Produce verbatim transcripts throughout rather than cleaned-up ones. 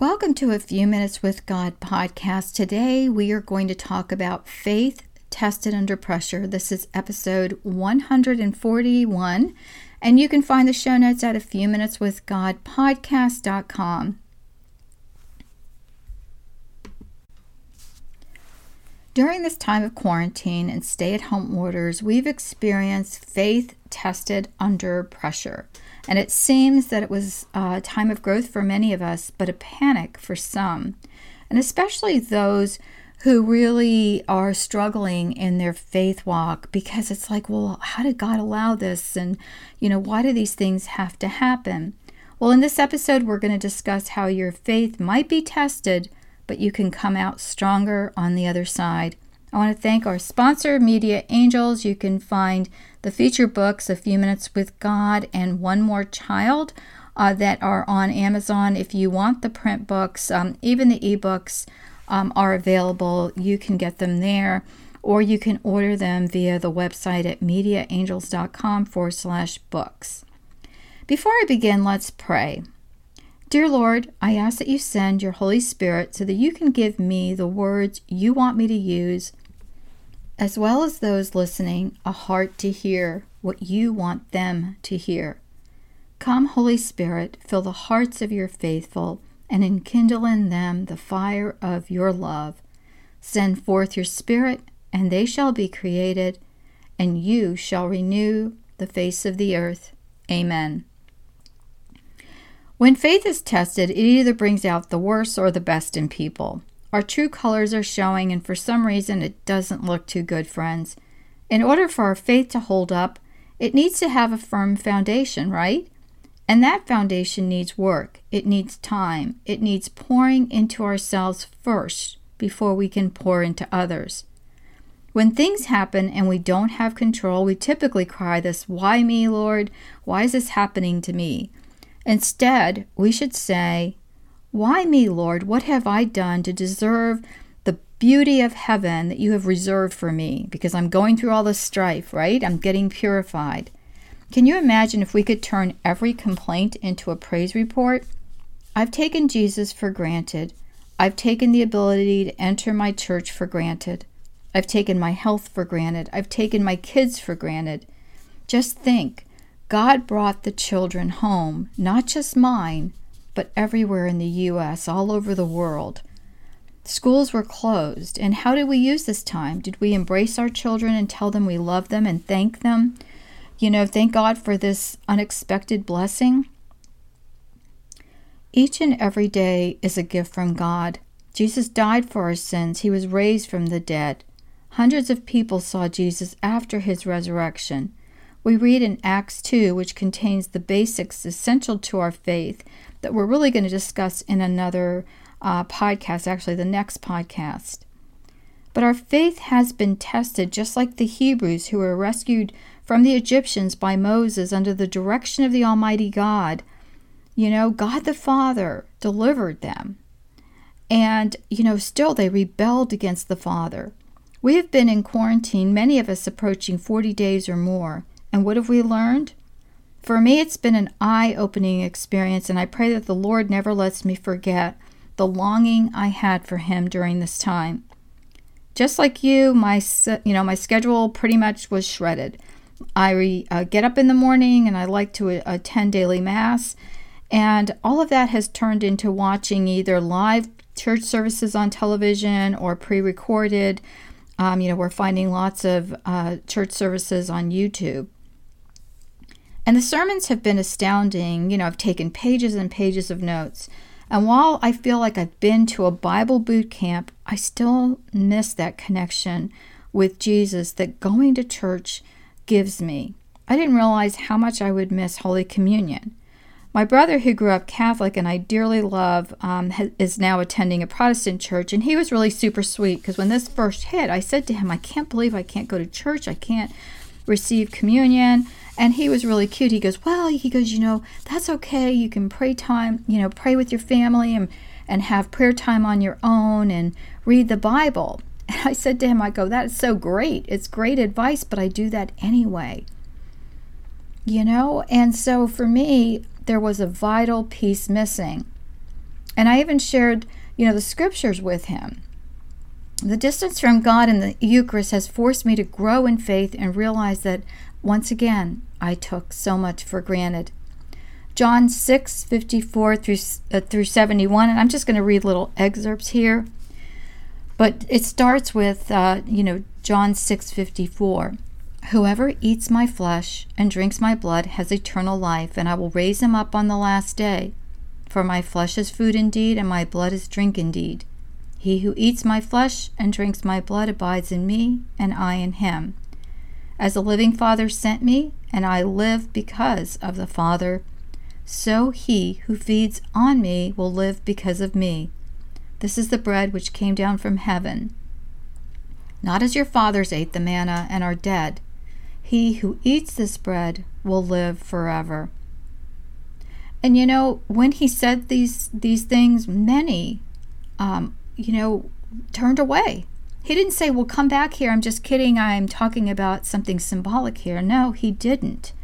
Welcome to A Few Minutes with God podcast. Today we are going to talk about faith tested under pressure. This is episode one forty-one, and you can find the show notes at a few minutes with god podcast dot com. During this time of quarantine and stay-at-home orders, we've experienced faith tested under pressure. And it seems that it was a time of growth for many of us, but a panic for some. And especially those who really are struggling in their faith walk, because it's like, well, how did God allow this? And, you know, why do these things have to happen? Well, in this episode, we're going to discuss how your faith might be tested, but you can come out stronger on the other side. I want to thank our sponsor, Media Angels. You can find the feature books, A Few Minutes with God and One More Child, uh, that are on Amazon. If you want the print books, um, even the ebooks um, are available. You can get them there, or you can order them via the website at mediaangels.com forward slash books. Before I begin, let's pray. Dear Lord, I ask that you send your Holy Spirit so that you can give me the words you want me to use, as well as those listening a heart to hear what you want them to hear. Come, Holy Spirit, fill the hearts of your faithful and enkindle in them the fire of your love. Send forth your Spirit, and they shall be created, and you shall renew the face of the earth. Amen. When faith is tested, it either brings out the worst or the best in people. Our true colors are showing, and for some reason, it doesn't look too good, friends. In order for our faith to hold up, it needs to have a firm foundation, right? And that foundation needs work. It needs time. It needs pouring into ourselves first before we can pour into others. When things happen and we don't have control, we typically cry this, "Why me, Lord? Why is this happening to me?" Instead, we should say, "Why me, Lord? What have I done to deserve the beauty of heaven that you have reserved for me? Because I'm going through all this strife, right? I'm getting purified." Can you imagine if we could turn every complaint into a praise report? I've taken Jesus for granted. I've taken the ability to enter my church for granted. I've taken my health for granted. I've taken my kids for granted. Just think. God brought the children home, not just mine, but everywhere in the U S, all over the world. Schools were closed, and how did we use this time? Did we embrace our children and tell them we love them and thank them? You know, thank God for this unexpected blessing. Each and every day is a gift from God. Jesus died for our sins. He was raised from the dead. Hundreds of people saw Jesus after his resurrection. We read in Acts two, which contains the basics essential to our faith that we're really going to discuss in another uh, podcast, actually the next podcast. But our faith has been tested just like the Hebrews who were rescued from the Egyptians by Moses under the direction of the Almighty God. You know, God the Father delivered them. And, you know, still they rebelled against the Father. We have been in quarantine, many of us approaching forty days or more. And what have we learned? For me, it's been an eye-opening experience, and I pray that the Lord never lets me forget the longing I had for Him during this time. Just like you, my you know my schedule pretty much was shredded. I re, uh, get up in the morning, and I like to uh, attend daily mass, and all of that has turned into watching either live church services on television or pre-recorded. Um, you know, we're finding lots of uh, church services on YouTube. And the sermons have been astounding. You know, I've taken pages and pages of notes. And while I feel like I've been to a Bible boot camp, I still miss that connection with Jesus that going to church gives me. I didn't realize how much I would miss Holy Communion. My brother, who grew up Catholic and I dearly love, um, ha- is now attending a Protestant church, and he was really super sweet because when this first hit, I said to him, I can't believe I can't go to church. I can't receive communion. And he was really cute. He goes, well, he goes, you know, that's okay. You can pray time, you know, pray with your family and, and have prayer time on your own and read the Bible. And I said to him, I go, that's so great. It's great advice, but I do that anyway. You know, and so for me, there was a vital piece missing. And I even shared, you know, the scriptures with him. The distance from God and the Eucharist has forced me to grow in faith and realize that, once again, I took so much for granted. John six fifty-four through, uh, through seventy-one, and I'm just going to read little excerpts here. But it starts with, uh, you know, John six fifty-four. Whoever eats my flesh and drinks my blood has eternal life, and I will raise him up on the last day. For my flesh is food indeed, and my blood is drink indeed. He who eats my flesh and drinks my blood abides in me, and I in him. As the living Father sent me, and I live because of the Father, so he who feeds on me will live because of me. This is the bread which came down from heaven. Not as your fathers ate the manna and are dead. He who eats this bread will live forever. And you know, when he said these these things, many, um, you know, turned away. He didn't say, well, come back here. I'm just kidding. I'm talking about something symbolic here. No, he didn't.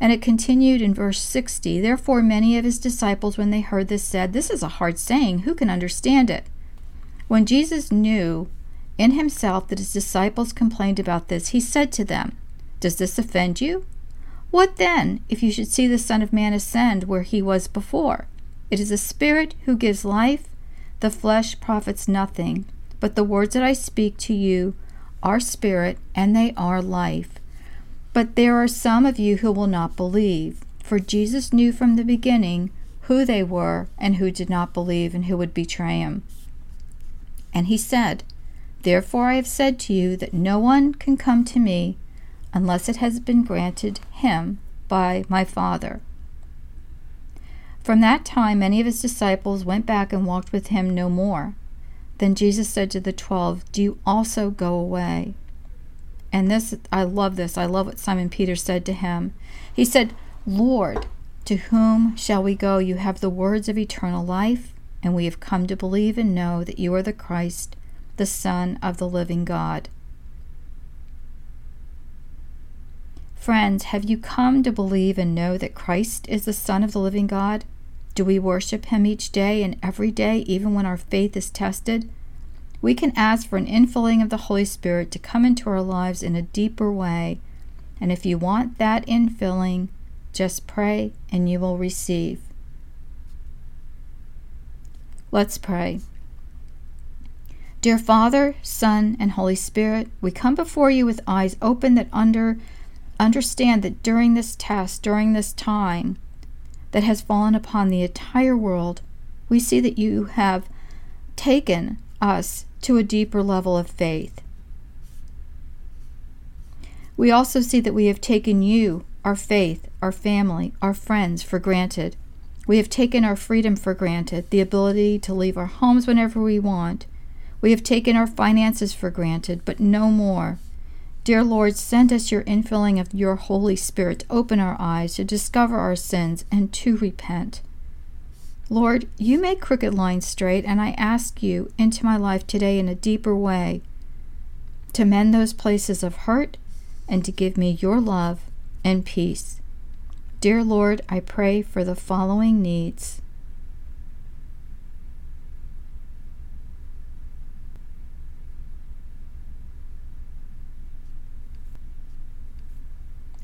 And it continued in verse sixty. Therefore, many of his disciples, when they heard this, said, this is a hard saying. Who can understand it? When Jesus knew in himself that his disciples complained about this, he said to them, does this offend you? What then, if you should see the Son of Man ascend where he was before? It is the Spirit who gives life. The flesh profits nothing. But the words that I speak to you are spirit, and they are life. But there are some of you who will not believe. For Jesus knew from the beginning who they were and who did not believe and who would betray him. And he said, therefore I have said to you that no one can come to me unless it has been granted him by my Father. From that time, many of his disciples went back and walked with him no more. Then Jesus said to the twelve, do you also go away? And this, I love this. I love what Simon Peter said to him. He said, Lord, to whom shall we go? You have the words of eternal life, and we have come to believe and know that you are the Christ, the Son of the living God. Friends, have you come to believe and know that Christ is the Son of the living God? Do we worship him each day and every day, even when our faith is tested? We can ask for an infilling of the Holy Spirit to come into our lives in a deeper way. And if you want that infilling, just pray and you will receive. Let's pray. Dear Father, Son, and Holy Spirit, we come before you with eyes open that under Understand that during this test, during this time that has fallen upon the entire world, we see that you have taken us to a deeper level of faith. We also see that we have taken you, our faith, our family, our friends for granted. We have taken our freedom for granted, the ability to leave our homes whenever we want. We have taken our finances for granted, but no more. Dear Lord, send us your infilling of your Holy Spirit to open our eyes, to discover our sins, and to repent. Lord, you make crooked lines straight, and I ask you into my life today in a deeper way. to mend those places of hurt, and to give me your love and peace. Dear Lord, I pray for the following needs.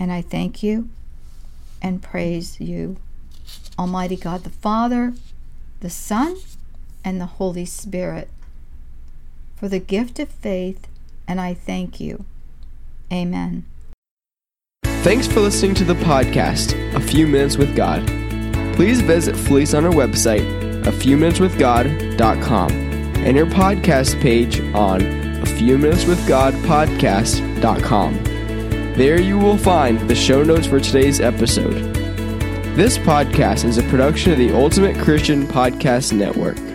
And I thank you and praise you, Almighty God, the Father, the Son, and the Holy Spirit, for the gift of faith, and I thank you. Amen. Thanks for listening to the podcast, A Few Minutes with God. Please visit Felice on our website, a few minutes with god dot com, and your podcast page on a few minutes with god podcast dot com. There you will find the show notes for today's episode. This podcast is a production of the Ultimate Christian Podcast Network.